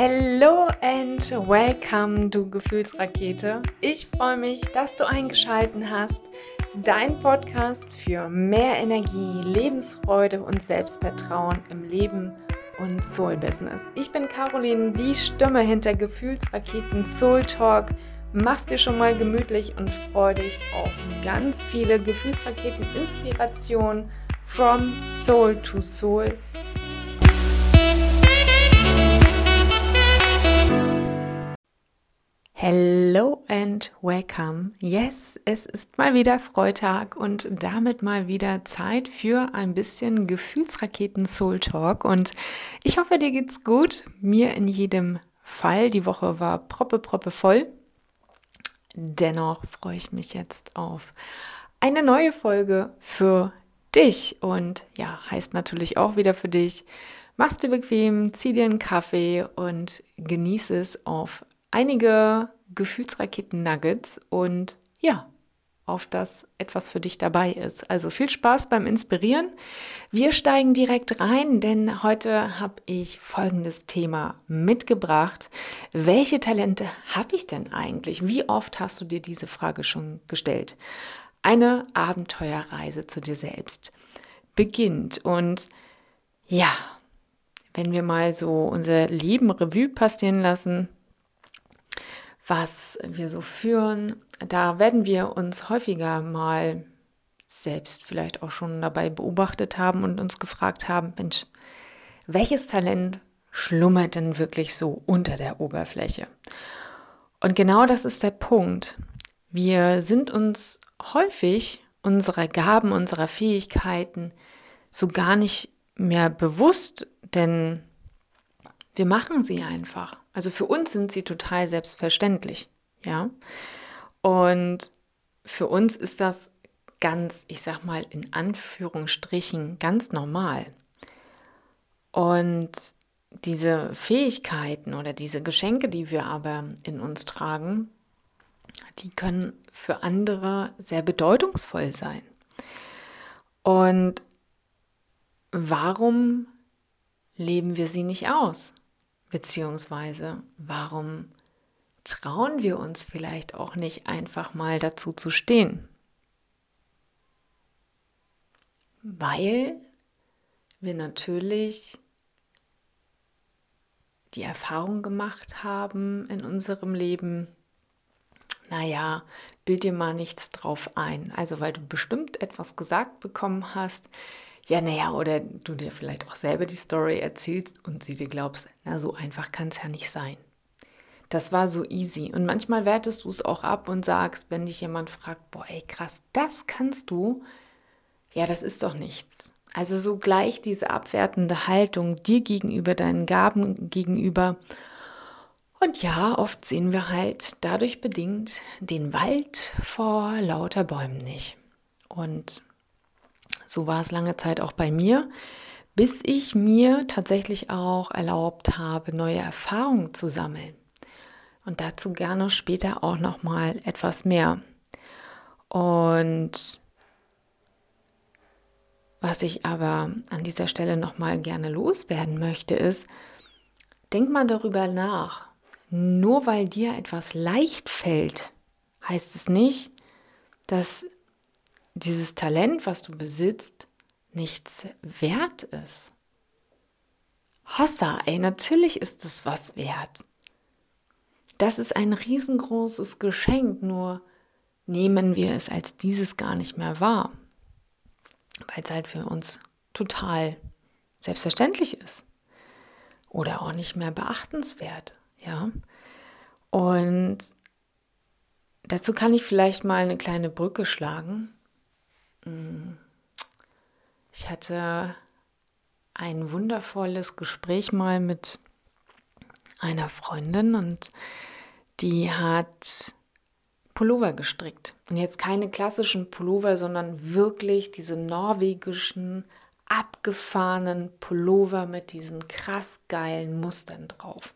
Hello and welcome, du Gefühlsrakete. Ich freue mich, dass du eingeschalten hast. Dein Podcast für mehr Energie, Lebensfreude und Selbstvertrauen im Leben und Soul-Business. Ich bin Carolin, die Stimme hinter Gefühlsraketen Soul Talk. Mach's dir schon mal gemütlich und freu dich auf ganz viele Gefühlsraketen-Inspirationen from Soul to Soul. Hello and welcome. Yes, es ist mal wieder Freitag und damit mal wieder Zeit für ein bisschen Gefühlsraketen Soul Talk und ich hoffe, dir geht's gut. Mir in jedem Fall. Die Woche war proppe voll. Dennoch freue ich mich jetzt auf eine neue Folge für dich und ja, heißt natürlich auch wieder für dich. Mach's dir bequem, zieh dir einen Kaffee und genieße es auf einige Gefühlsraketen-Nuggets und ja, auf das etwas für dich dabei ist. Also viel Spaß beim Inspirieren. Wir steigen direkt rein, denn heute habe ich folgendes Thema mitgebracht. Welche Talente habe ich denn eigentlich? Wie oft hast du dir diese Frage schon gestellt? Eine Abenteuerreise zu dir selbst beginnt und ja, wenn wir mal so unser Leben Revue passieren lassen, was wir so führen, da werden wir uns häufiger mal selbst vielleicht auch schon dabei beobachtet haben und uns gefragt haben, Mensch, welches Talent schlummert denn wirklich so unter der Oberfläche? Und genau das ist der Punkt. Wir sind uns häufig unserer Gaben, unserer Fähigkeiten so gar nicht mehr bewusst, denn wir machen sie einfach. Also für uns sind sie total selbstverständlich, ja. Und für uns ist das ganz, ich sag mal in Anführungsstrichen, ganz normal. Und diese Fähigkeiten oder diese Geschenke, die wir aber in uns tragen, die können für andere sehr bedeutungsvoll sein. Und warum leben wir sie nicht aus? Beziehungsweise, warum trauen wir uns vielleicht auch nicht einfach mal dazu zu stehen? Weil wir natürlich die Erfahrung gemacht haben in unserem Leben, naja, bild dir mal nichts drauf ein. Also weil du bestimmt etwas gesagt bekommen hast, oder du dir vielleicht auch selber die Story erzählst und sie dir glaubst, na, so einfach kann es ja nicht sein. Das war so easy. Und manchmal wertest du es auch ab und sagst, wenn dich jemand fragt, boah, ey, krass, das kannst du, ja, das ist doch nichts. Also so gleich diese abwertende Haltung dir gegenüber, deinen Gaben gegenüber. Und ja, oft sehen wir halt dadurch bedingt den Wald vor lauter Bäumen nicht. Und so war es lange Zeit auch bei mir, bis ich mir tatsächlich auch erlaubt habe, neue Erfahrungen zu sammeln. Und dazu gerne später auch nochmal etwas mehr. Und was ich aber an dieser Stelle nochmal gerne loswerden möchte, ist, denk mal darüber nach. Nur weil dir etwas leicht fällt, heißt es nicht, dass dieses Talent, was du besitzt, nichts wert ist. Hossa, ey, natürlich ist es was wert. Das ist ein riesengroßes Geschenk, nur nehmen wir es als dieses gar nicht mehr wahr, weil es halt für uns total selbstverständlich ist oder auch nicht mehr beachtenswert, ja. Und dazu kann ich vielleicht mal eine kleine Brücke schlagen. Ich hatte ein wundervolles Gespräch mal mit einer Freundin und die hat Pullover gestrickt. Und jetzt keine klassischen Pullover, sondern wirklich diese norwegischen, abgefahrenen Pullover mit diesen krass geilen Mustern drauf.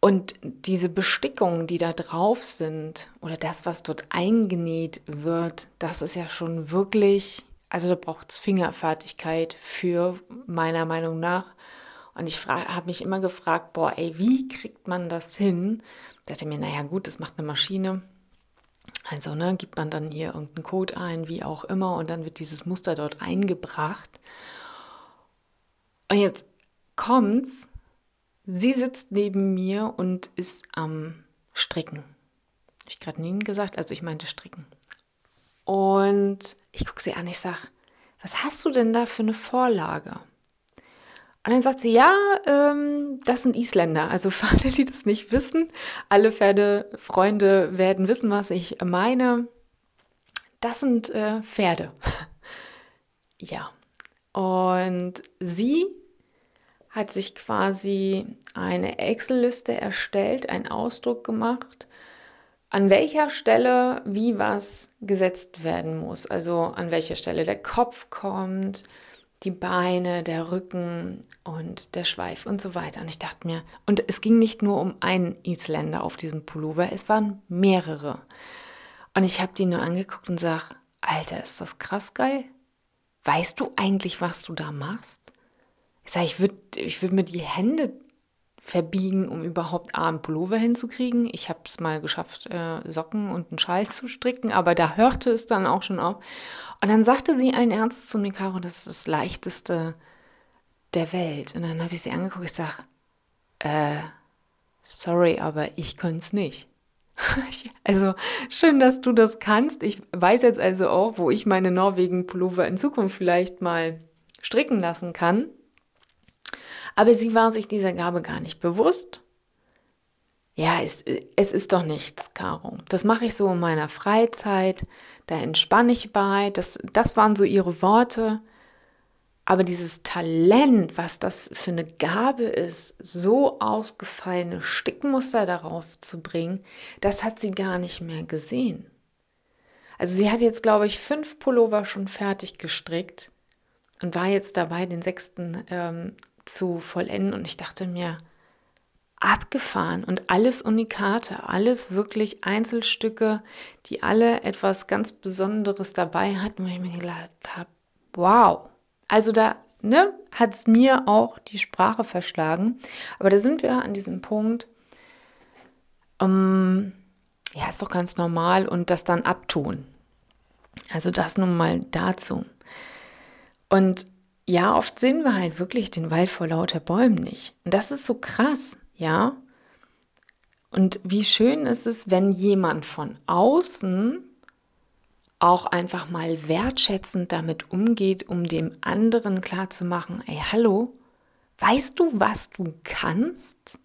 Und diese Bestickungen, die da drauf sind oder das, was dort eingenäht wird, das ist ja schon wirklich, also da braucht es Fingerfertigkeit für, meiner Meinung nach. Und ich habe mich immer gefragt, boah, ey, wie kriegt man das hin? Da dachte ich mir, naja gut, das macht eine Maschine. Also ne, gibt man dann hier irgendeinen Code ein, wie auch immer, und dann wird dieses Muster dort eingebracht. Und jetzt kommt's, sie sitzt neben mir und ist am Stricken. Habe ich gerade nie gesagt, also ich meinte Stricken. Und ich gucke sie an, ich sage, was hast du denn da für eine Vorlage? Und dann sagt sie, ja, das sind Isländer. Also für alle, die das nicht wissen, alle Pferdefreunde werden wissen, was ich meine. Das sind Pferde. Ja. Und sie hat sich quasi eine Excel-Liste erstellt, einen Ausdruck gemacht, an welcher Stelle wie was gesetzt werden muss. Also an welcher Stelle der Kopf kommt, die Beine, der Rücken und der Schweif und so weiter. Und ich dachte mir, und es ging nicht nur um einen Isländer auf diesem Pullover, es waren mehrere. Und ich habe die nur angeguckt und sage, Alter, ist das krass geil? Weißt du eigentlich, was du da machst? Ich sage, ich würd mir die Hände verbiegen, um überhaupt einen Pullover hinzukriegen. Ich habe es mal geschafft, Socken und einen Schal zu stricken, aber da hörte es dann auch schon auf. Und dann sagte sie allen Ernstes zu mir, Caro, das ist das Leichteste der Welt. Und dann habe ich sie angeguckt, ich sage, sorry, aber ich könnte es nicht. Also schön, dass du das kannst. Ich weiß jetzt also auch, wo ich meine Norwegen-Pullover in Zukunft vielleicht mal stricken lassen kann. Aber sie war sich dieser Gabe gar nicht bewusst. Ja, es ist doch nichts, Caro. Das mache ich so in meiner Freizeit, da entspanne ich bei. Das waren so ihre Worte. Aber dieses Talent, was das für eine Gabe ist, so ausgefallene Stickmuster darauf zu bringen, das hat sie gar nicht mehr gesehen. Also sie hat jetzt, glaube ich, 5 Pullover schon fertig gestrickt und war jetzt dabei, den 6. zu vollenden, und ich dachte mir, abgefahren, und alles Unikate, alles wirklich Einzelstücke, die alle etwas ganz Besonderes dabei hatten, wo ich mir gedacht habe, wow. Also da hat es mir auch die Sprache verschlagen, aber da sind wir an diesem Punkt, ja, ist doch ganz normal, und das dann abtun. Also das nun mal dazu. Und ja, oft sehen wir halt wirklich den Wald vor lauter Bäumen nicht. Und das ist so krass, ja. Und wie schön ist es, wenn jemand von außen auch einfach mal wertschätzend damit umgeht, um dem anderen klarzumachen, ey, hallo, weißt du, was du kannst?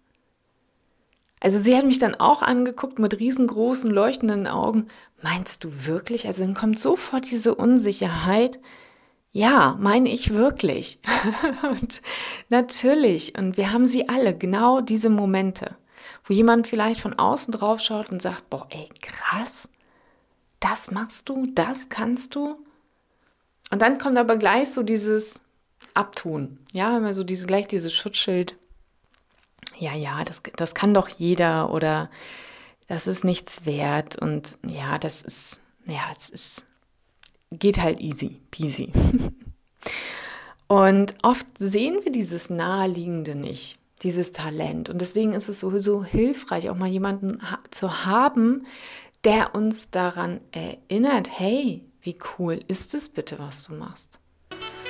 Also sie hat mich dann auch angeguckt mit riesengroßen, leuchtenden Augen. Meinst du wirklich? Also dann kommt sofort diese Unsicherheit, ja, meine ich wirklich. Und natürlich, und wir haben sie alle, genau diese Momente, wo jemand vielleicht von außen drauf schaut und sagt, boah, ey, krass, das machst du, das kannst du. Und dann kommt aber gleich so dieses Abtun, ja, immer so gleich dieses Schutzschild, ja, das kann doch jeder, oder das ist nichts wert, und ja, das ist geht halt easy peasy. Und oft sehen wir dieses Naheliegende nicht, dieses Talent. Und deswegen ist es so hilfreich, auch mal jemanden zu haben, der uns daran erinnert, hey, wie cool ist es bitte, was du machst.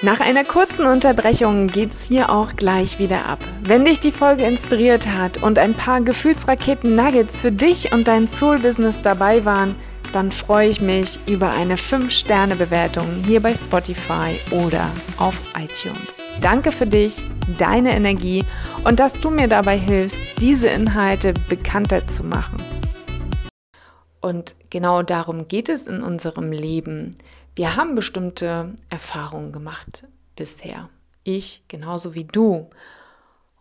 Nach einer kurzen Unterbrechung geht's hier auch gleich wieder ab. Wenn dich die Folge inspiriert hat und ein paar Gefühlsraketen-Nuggets für dich und dein Soul-Business dabei waren, dann freue ich mich über eine 5-Sterne-Bewertung hier bei Spotify oder auf iTunes. Danke für dich, deine Energie und dass du mir dabei hilfst, diese Inhalte bekannter zu machen. Und genau darum geht es in unserem Leben. Wir haben bestimmte Erfahrungen gemacht bisher. Ich genauso wie du.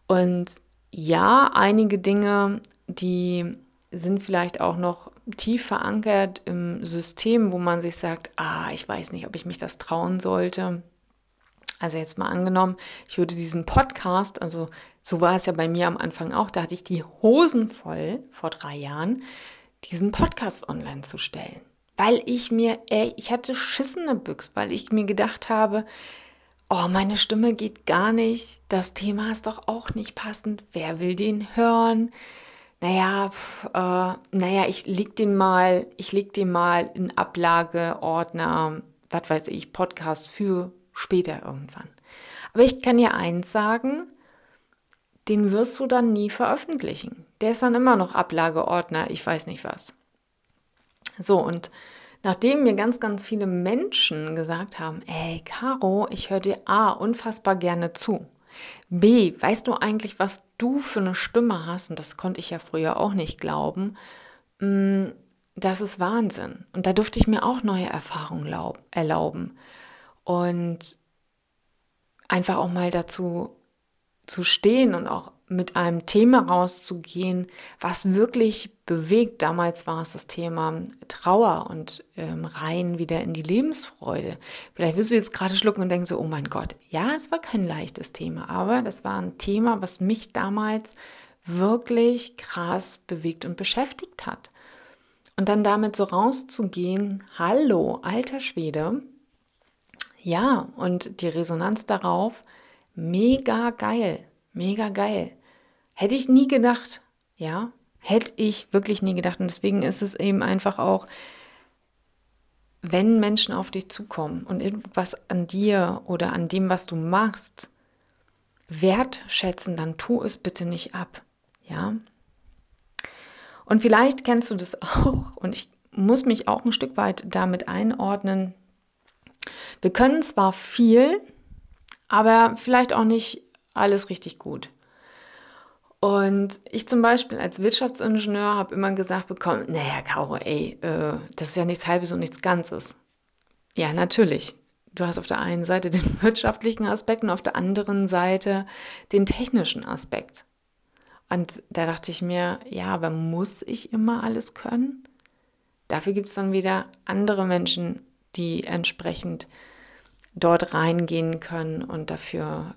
Und ja, einige Dinge, die sind vielleicht auch noch tief verankert im System, wo man sich sagt, ich weiß nicht, ob ich mich das trauen sollte. Also jetzt mal angenommen, ich würde diesen Podcast, also so war es ja bei mir am Anfang auch, da hatte ich die Hosen voll vor 3 Jahren, diesen Podcast online zu stellen. Weil ich hatte schissene Büchse, weil ich mir gedacht habe, oh, meine Stimme geht gar nicht, das Thema ist doch auch nicht passend, wer will den hören? Naja, ich leg den mal in Ablageordner, was weiß ich, Podcast für später irgendwann. Aber ich kann dir eins sagen, den wirst du dann nie veröffentlichen. Der ist dann immer noch Ablageordner, ich weiß nicht was. So, und nachdem mir ganz, ganz viele Menschen gesagt haben, ey, Caro, ich höre dir A, unfassbar gerne zu. B, weißt du eigentlich, was du für eine Stimme hast? Und das konnte ich ja früher auch nicht glauben. Das ist Wahnsinn. Und da durfte ich mir auch neue Erfahrungen erlauben. Und einfach auch mal dazu zu stehen und auch mit einem Thema rauszugehen, was wirklich bewegt. Damals war es das Thema Trauer und rein wieder in die Lebensfreude. Vielleicht wirst du jetzt gerade schlucken und denken so, oh mein Gott, ja, es war kein leichtes Thema, aber das war ein Thema, was mich damals wirklich krass bewegt und beschäftigt hat. Und dann damit so rauszugehen, hallo, alter Schwede, ja, und die Resonanz darauf, mega geil, mega geil. Hätte ich nie gedacht, ja, hätte ich wirklich nie gedacht. Und deswegen ist es eben einfach auch, wenn Menschen auf dich zukommen und irgendwas an dir oder an dem, was du machst, wertschätzen, dann tu es bitte nicht ab, ja. Und vielleicht kennst du das auch und ich muss mich auch ein Stück weit damit einordnen. Wir können zwar viel, aber vielleicht auch nicht alles richtig gut. Und ich zum Beispiel als Wirtschaftsingenieur habe immer gesagt bekommen, naja, Caro, ey, das ist ja nichts Halbes und nichts Ganzes. Ja, natürlich. Du hast auf der einen Seite den wirtschaftlichen Aspekt und auf der anderen Seite den technischen Aspekt. Und da dachte ich mir, ja, aber muss ich immer alles können? Dafür gibt es dann wieder andere Menschen, die entsprechend dort reingehen können und dafür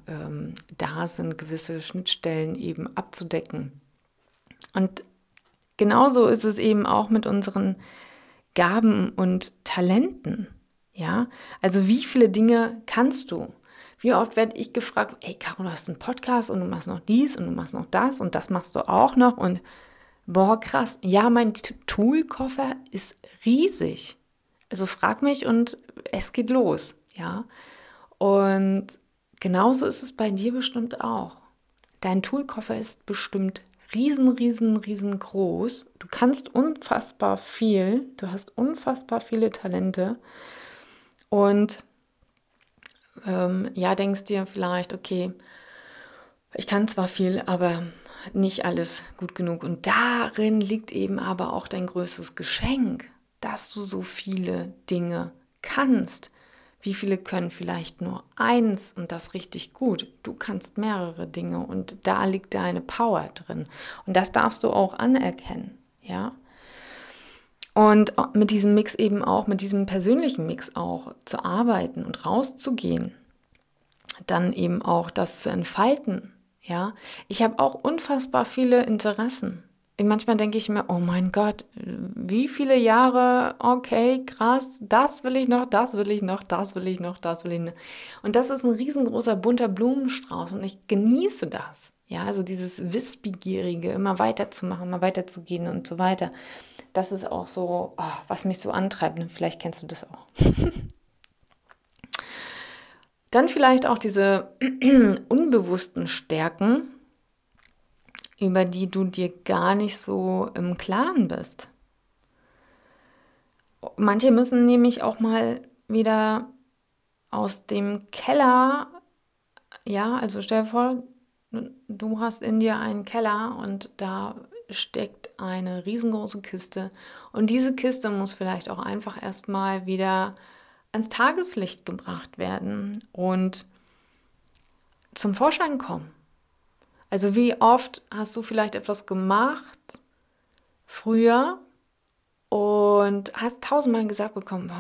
da sind, gewisse Schnittstellen eben abzudecken. Und genauso ist es eben auch mit unseren Gaben und Talenten. Ja, also wie viele Dinge kannst du? Wie oft werde ich gefragt, ey Caro, du hast einen Podcast und du machst noch dies und du machst noch das und das machst du auch noch und boah, krass. Ja, mein Toolkoffer ist riesig. Also frag mich und es geht los. Ja, und genauso ist es bei dir bestimmt auch. Dein Toolkoffer ist bestimmt riesengroß. Du kannst unfassbar viel, du hast unfassbar viele Talente und ja, denkst dir vielleicht, okay, ich kann zwar viel, aber nicht alles gut genug. Und darin liegt eben aber auch dein größtes Geschenk, dass du so viele Dinge kannst. Wie viele können vielleicht nur eins und das richtig gut? Du kannst mehrere Dinge und da liegt deine Power drin. Und das darfst du auch anerkennen, ja? Und mit diesem Mix eben auch, mit diesem persönlichen Mix auch zu arbeiten und rauszugehen. Dann eben auch das zu entfalten, ja? Ich habe auch unfassbar viele Interessen. Manchmal denke ich mir, oh mein Gott, wie viele Jahre, okay, krass, das will ich noch. Und das ist ein riesengroßer, bunter Blumenstrauß und ich genieße das. Ja, also dieses Wissbegierige, immer weiterzumachen, immer weiterzugehen und so weiter. Das ist auch so, oh, was mich so antreibt. Und vielleicht kennst du das auch. Dann vielleicht auch diese unbewussten Stärken, über die du dir gar nicht so im Klaren bist. Manche müssen nämlich auch mal wieder aus dem Keller, ja, also stell dir vor, du hast in dir einen Keller und da steckt eine riesengroße Kiste und diese Kiste muss vielleicht auch einfach erstmal wieder ans Tageslicht gebracht werden und zum Vorschein kommen. Also wie oft hast du vielleicht etwas gemacht früher und hast tausendmal gesagt bekommen,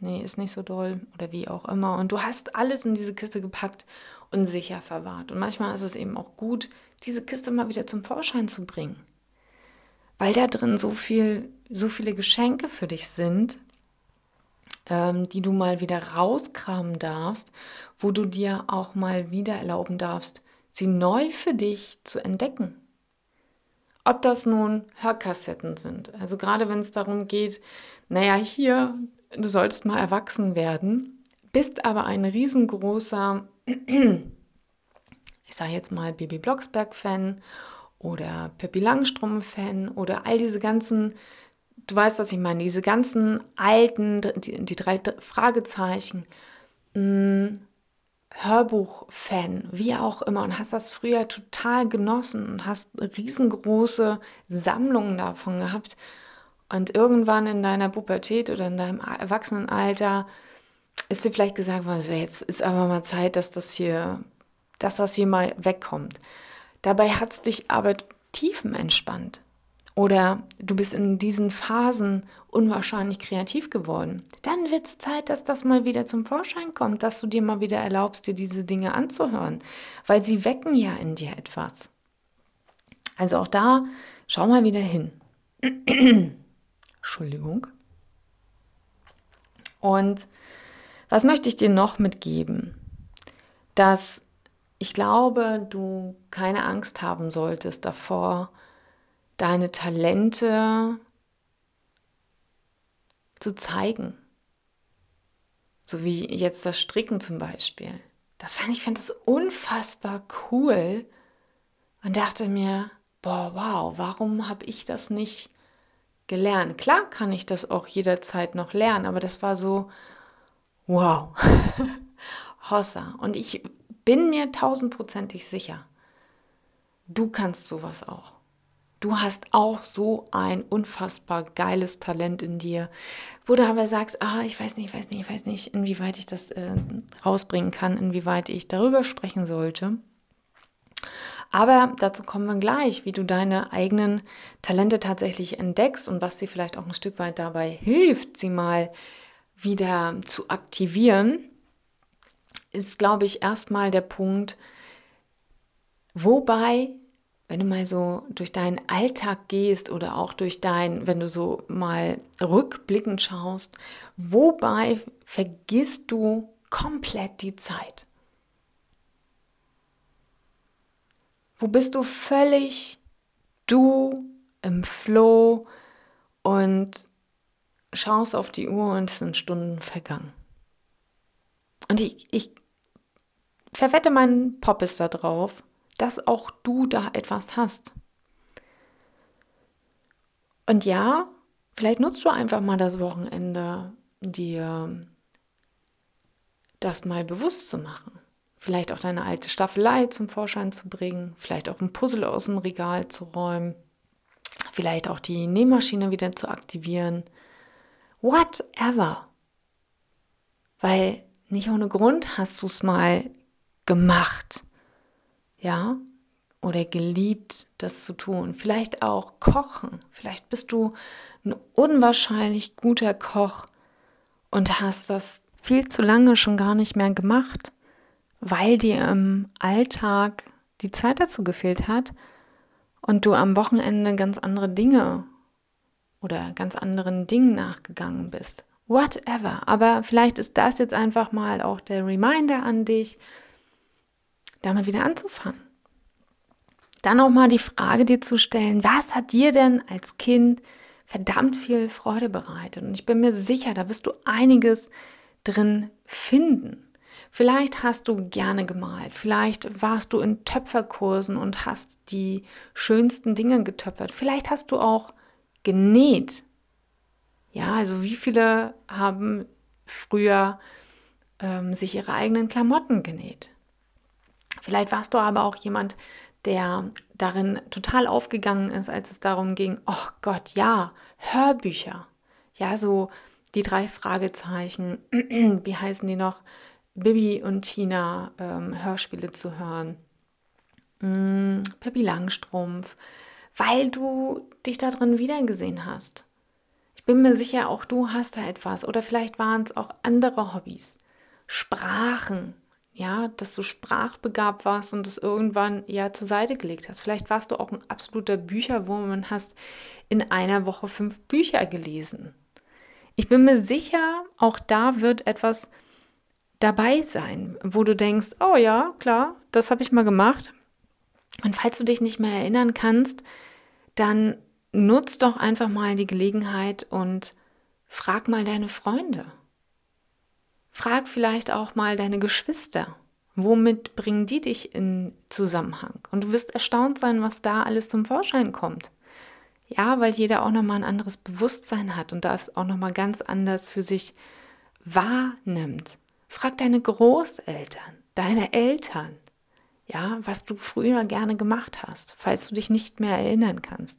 nee, ist nicht so doll oder wie auch immer. Und du hast alles in diese Kiste gepackt und sicher verwahrt. Und manchmal ist es eben auch gut, diese Kiste mal wieder zum Vorschein zu bringen, weil da drin so viele Geschenke für dich sind, die du mal wieder rauskramen darfst, wo du dir auch mal wieder erlauben darfst, sie neu für dich zu entdecken. Ob das nun Hörkassetten sind, also gerade wenn es darum geht, naja, hier, du sollst mal erwachsen werden, bist aber ein riesengroßer, ich sage jetzt mal Bibi Blocksberg-Fan oder Pippi Langstrumpf-Fan oder all diese ganzen, du weißt, was ich meine, diese ganzen alten, die drei Fragezeichen, Hörbuch-Fan, wie auch immer, und hast das früher total genossen und hast riesengroße Sammlungen davon gehabt und irgendwann in deiner Pubertät oder in deinem Erwachsenenalter ist dir vielleicht gesagt worden, jetzt ist aber mal Zeit, dass das hier mal wegkommt. Dabei hat es dich aber tiefenentspannt oder du bist in diesen Phasen unwahrscheinlich kreativ geworden, dann wird es Zeit, dass das mal wieder zum Vorschein kommt, dass du dir mal wieder erlaubst, dir diese Dinge anzuhören, weil sie wecken ja in dir etwas. Also auch da, schau mal wieder hin. Entschuldigung. Und was möchte ich dir noch mitgeben? Dass ich glaube, du keine Angst haben solltest davor, deine Talente zu zeigen. So wie jetzt das Stricken zum Beispiel. Ich fand das unfassbar cool und dachte mir, wow, warum habe ich das nicht gelernt? Klar kann ich das auch jederzeit noch lernen, aber das war so, wow, Hossa. Und ich bin mir 1000%ig sicher, du kannst sowas auch. Du hast auch so ein unfassbar geiles Talent in dir, wo du aber sagst, ich weiß nicht, inwieweit ich das rausbringen kann, inwieweit ich darüber sprechen sollte. Aber dazu kommen wir gleich, wie du deine eigenen Talente tatsächlich entdeckst und was dir vielleicht auch ein Stück weit dabei hilft, sie mal wieder zu aktivieren, ist, glaube ich, erstmal der Punkt, wobei, wenn du mal so durch deinen Alltag gehst oder auch wenn du so mal rückblickend schaust, wobei vergisst du komplett die Zeit? Wo bist du völlig du im Flow und schaust auf die Uhr und es sind Stunden vergangen? Und ich verwette meinen Poppes da drauf, dass auch du da etwas hast. Und ja, vielleicht nutzt du einfach mal das Wochenende, dir das mal bewusst zu machen. Vielleicht auch deine alte Staffelei zum Vorschein zu bringen, vielleicht auch ein Puzzle aus dem Regal zu räumen, vielleicht auch die Nähmaschine wieder zu aktivieren. Whatever. Weil nicht ohne Grund hast du es mal gemacht. Ja, oder geliebt, das zu tun. Vielleicht auch kochen. Vielleicht bist du ein unwahrscheinlich guter Koch und hast das viel zu lange schon gar nicht mehr gemacht, weil dir im Alltag die Zeit dazu gefehlt hat und du am Wochenende ganz andere Dinge oder ganz anderen Dingen nachgegangen bist. Whatever. Aber vielleicht ist das jetzt einfach mal auch der Reminder an dich, damit wieder anzufangen. Dann auch mal die Frage dir zu stellen, was hat dir denn als Kind verdammt viel Freude bereitet? Und ich bin mir sicher, da wirst du einiges drin finden. Vielleicht hast du gerne gemalt, vielleicht warst du in Töpferkursen und hast die schönsten Dinge getöpfert. Vielleicht hast du auch genäht. Ja, also wie viele haben früher sich ihre eigenen Klamotten genäht? Vielleicht warst du aber auch jemand, der darin total aufgegangen ist, als es darum ging, oh Gott, ja, Hörbücher. Ja, so die drei Fragezeichen, wie heißen die noch, Bibi und Tina, Hörspiele zu hören, Pippi Langstrumpf, weil du dich da drin wiedergesehen hast. Ich bin mir sicher, auch du hast da etwas. Oder vielleicht waren es auch andere Hobbys, Sprachen. Ja, dass du sprachbegabt warst und es irgendwann ja zur Seite gelegt hast. Vielleicht warst du auch ein absoluter Bücherwurm und hast in einer Woche 5 Bücher gelesen. Ich bin mir sicher, auch da wird etwas dabei sein, wo du denkst, oh ja, klar, das habe ich mal gemacht. Und falls du dich nicht mehr erinnern kannst, dann nutz doch einfach mal die Gelegenheit und frag mal deine Freunde. Frag vielleicht auch mal deine Geschwister. Womit bringen die dich in Zusammenhang? Und du wirst erstaunt sein, was da alles zum Vorschein kommt. Ja, weil jeder auch nochmal ein anderes Bewusstsein hat und das auch nochmal ganz anders für sich wahrnimmt. Frag deine Großeltern, deine Eltern, ja, was du früher gerne gemacht hast, falls du dich nicht mehr erinnern kannst.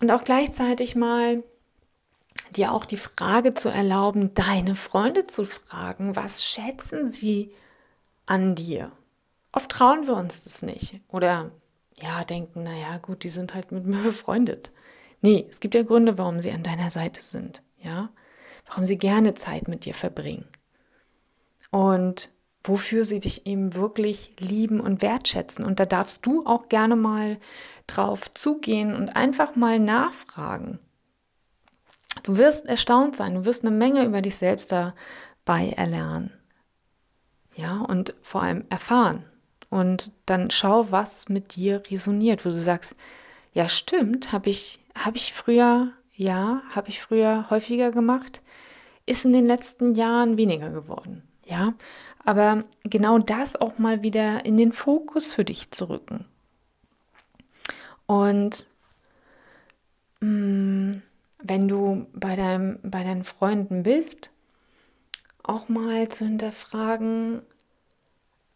Und auch gleichzeitig mal dir auch die Frage zu erlauben, deine Freunde zu fragen, was schätzen sie an dir? Oft trauen wir uns das nicht oder ja, denken, naja, gut, die sind halt mit mir befreundet. Nee, es gibt ja Gründe, warum sie an deiner Seite sind, ja, warum sie gerne Zeit mit dir verbringen und wofür sie dich eben wirklich lieben und wertschätzen. Und da darfst du auch gerne mal drauf zugehen und einfach mal nachfragen. Du wirst erstaunt sein, du wirst eine Menge über dich selbst dabei erlernen. Ja, und vor allem erfahren. Und dann schau, was mit dir resoniert, wo du sagst, ja stimmt, habe ich früher häufiger gemacht, ist in den letzten Jahren weniger geworden. Ja, aber genau das auch mal wieder in den Fokus für dich zu rücken. Und wenn du bei deinen Freunden bist, auch mal zu hinterfragen,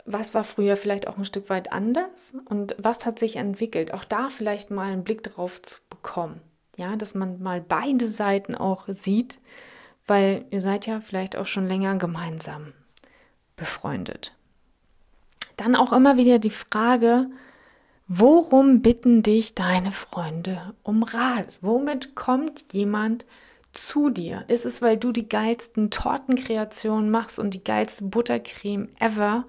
was war früher vielleicht auch ein Stück weit anders und was hat sich entwickelt. Auch da vielleicht mal einen Blick drauf zu bekommen, ja, dass man mal beide Seiten auch sieht, weil ihr seid ja vielleicht auch schon länger gemeinsam befreundet. Dann auch immer wieder die Frage, worum bitten dich deine Freunde um Rat? Womit kommt jemand zu dir? Ist es, weil du die geilsten Tortenkreationen machst und die geilste Buttercreme ever,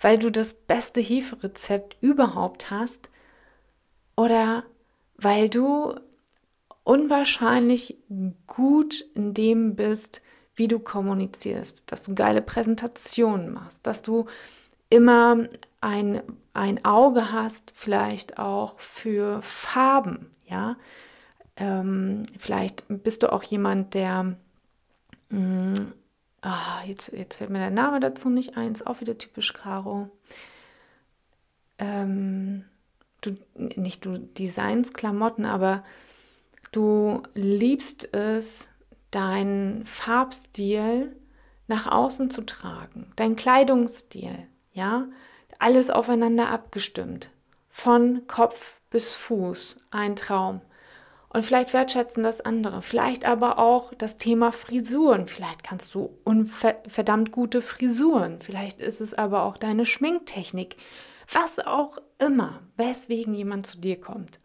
weil du das beste Heferezept überhaupt hast? Oder weil du unwahrscheinlich gut in dem bist, wie du kommunizierst, dass du geile Präsentationen machst, dass du immer ein Auge hast, vielleicht auch für Farben, ja. Vielleicht bist du auch jemand, der, jetzt fällt mir der Name dazu nicht ein, ist auch wieder typisch Caro. Du designst Klamotten, aber du liebst es, deinen Farbstil nach außen zu tragen, deinen Kleidungsstil, ja, alles aufeinander abgestimmt, von Kopf bis Fuß, ein Traum. Und vielleicht wertschätzen das andere, vielleicht aber auch das Thema Frisuren, vielleicht kannst du verdammt gute Frisuren, vielleicht ist es aber auch deine Schminktechnik, was auch immer, weswegen jemand zu dir kommt.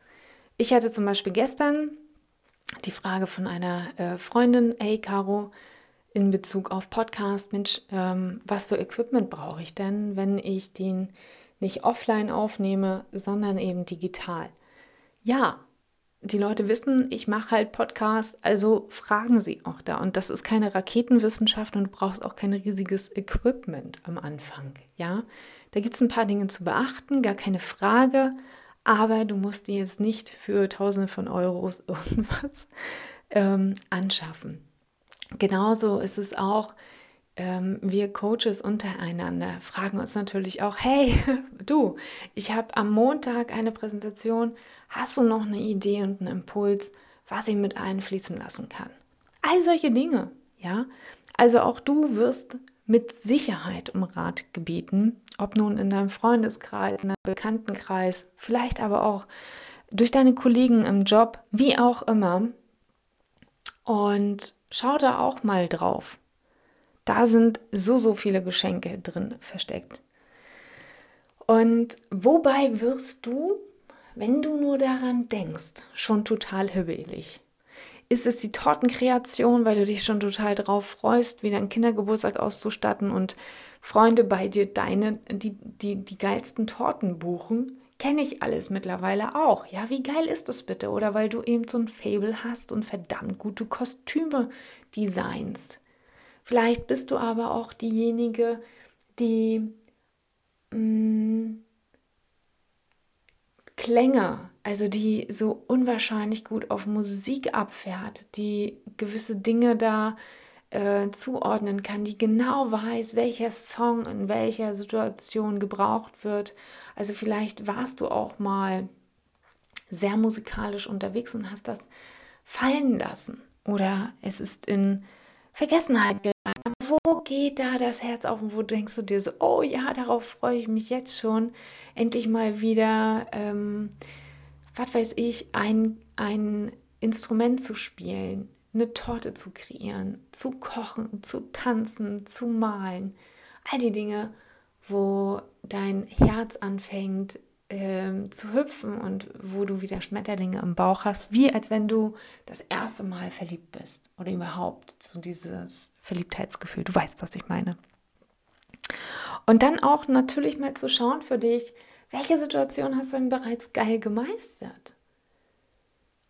Ich hatte zum Beispiel gestern die Frage von einer Freundin, hey Caro, in Bezug auf Podcast, Mensch, was für Equipment brauche ich denn, wenn ich den nicht offline aufnehme, sondern eben digital? Ja, die Leute wissen, ich mache halt Podcasts, also fragen sie auch da. Und das ist keine Raketenwissenschaft und du brauchst auch kein riesiges Equipment am Anfang. Ja, da gibt es ein paar Dinge zu beachten, gar keine Frage. Aber du musst dir jetzt nicht für Tausende von Euros irgendwas anschaffen. Genauso ist es auch, wir Coaches untereinander fragen uns natürlich auch, hey, du, ich habe am Montag eine Präsentation, hast du noch eine Idee und einen Impuls, was ich mit einfließen lassen kann? All solche Dinge, ja. Also auch du wirst mit Sicherheit um Rat gebeten, ob nun in deinem Freundeskreis, in deinem Bekanntenkreis, vielleicht aber auch durch deine Kollegen im Job, wie auch immer. Und schau da auch mal drauf. Da sind so viele Geschenke drin versteckt. Und wobei wirst du, wenn du nur daran denkst, schon total hibbelig? Ist es die Tortenkreation, weil du dich schon total drauf freust, wieder einen Kindergeburtstag auszustatten und Freunde bei dir die geilsten Torten buchen? kenne ich alles mittlerweile auch. Ja, wie geil ist das bitte? Oder weil du eben so ein Faible hast und verdammt gute Kostüme designst. Vielleicht bist du aber auch diejenige, die Klänge, also die so unwahrscheinlich gut auf Musik abfährt, die gewisse Dinge da zuordnen kann, die genau weiß, welcher Song in welcher Situation gebraucht wird. Also vielleicht warst du auch mal sehr musikalisch unterwegs und hast das fallen lassen. Oder es ist in Vergessenheit geraten. Wo geht da das Herz auf und wo denkst du dir so, oh ja, darauf freue ich mich jetzt schon, endlich mal wieder, was weiß ich, ein Instrument zu spielen, eine Torte zu kreieren, zu kochen, zu tanzen, zu malen. All die Dinge, wo dein Herz anfängt zu hüpfen und wo du wieder Schmetterlinge im Bauch hast, wie als wenn du das erste Mal verliebt bist oder überhaupt so dieses Verliebtheitsgefühl. Du weißt, was ich meine. Und dann auch natürlich mal zu schauen für dich, welche Situation hast du denn bereits geil gemeistert?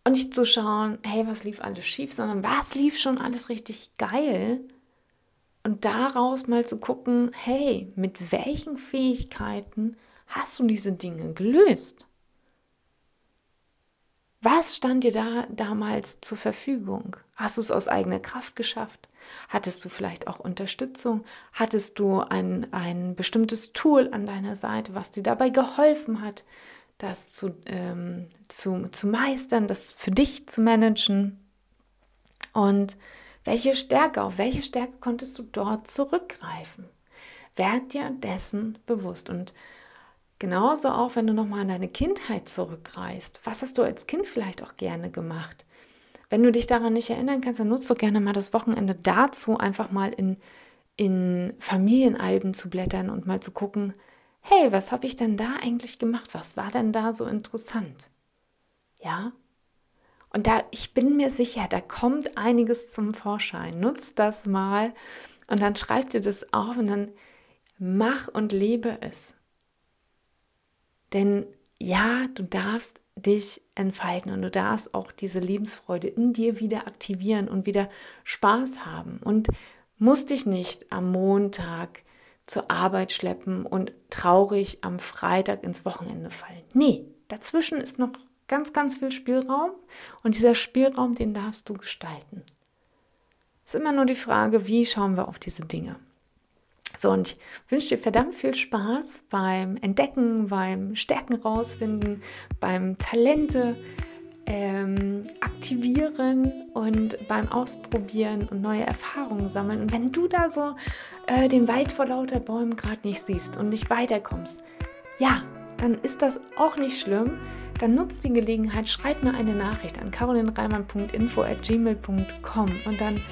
Und nicht zu schauen, hey, was lief alles schief, sondern was lief schon alles richtig geil? Und daraus mal zu gucken, hey, mit welchen Fähigkeiten hast du diese Dinge gelöst? Was stand dir da damals zur Verfügung? Hast du es aus eigener Kraft geschafft? Hattest du vielleicht auch Unterstützung? Hattest du ein bestimmtes Tool an deiner Seite, was dir dabei geholfen hat, das zu meistern, das für dich zu managen? Und auf welche Stärke konntest du dort zurückgreifen? Werd dir dessen bewusst. Und genauso auch, wenn du nochmal an deine Kindheit zurückreist, was hast du als Kind vielleicht auch gerne gemacht? Wenn du dich daran nicht erinnern kannst, dann nutzt du gerne mal das Wochenende dazu, einfach mal in Familienalben zu blättern und mal zu gucken, hey, was habe ich denn da eigentlich gemacht? Was war denn da so interessant? Ja? Und da, ich bin mir sicher, da kommt einiges zum Vorschein. Nutz das mal und dann schreib dir das auf und dann mach und lebe es. Denn ja, du darfst dich entfalten und du darfst auch diese Lebensfreude in dir wieder aktivieren und wieder Spaß haben und musst dich nicht am Montag zur Arbeit schleppen und traurig am Freitag ins Wochenende fallen. Nee, dazwischen ist noch ganz, ganz viel Spielraum und dieser Spielraum, den darfst du gestalten. Es ist immer nur die Frage, wie schauen wir auf diese Dinge. So, und ich wünsche dir verdammt viel Spaß beim Entdecken, beim Stärken rausfinden, beim Talente aktivieren und beim Ausprobieren und neue Erfahrungen sammeln. Und wenn du da so den Wald vor lauter Bäumen gerade nicht siehst und nicht weiterkommst, ja, dann ist das auch nicht schlimm. Dann nutzt die Gelegenheit, schreib mir eine Nachricht an carolinreimann.info@gmail.com und dann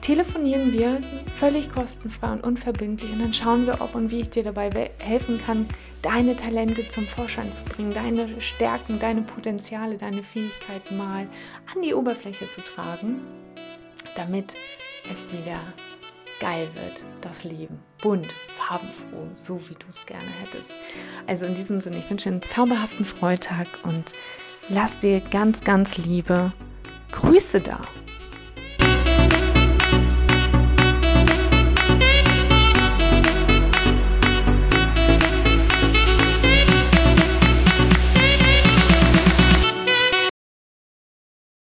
telefonieren wir völlig kostenfrei und unverbindlich und dann schauen wir, ob und wie ich dir dabei helfen kann, deine Talente zum Vorschein zu bringen, deine Stärken, deine Potenziale, deine Fähigkeiten mal an die Oberfläche zu tragen, damit es wieder geil wird, das Leben. Bunt, farbenfroh, so wie du es gerne hättest. Also in diesem Sinne, ich wünsche dir einen zauberhaften Freitag und lass dir ganz, ganz liebe Grüße da.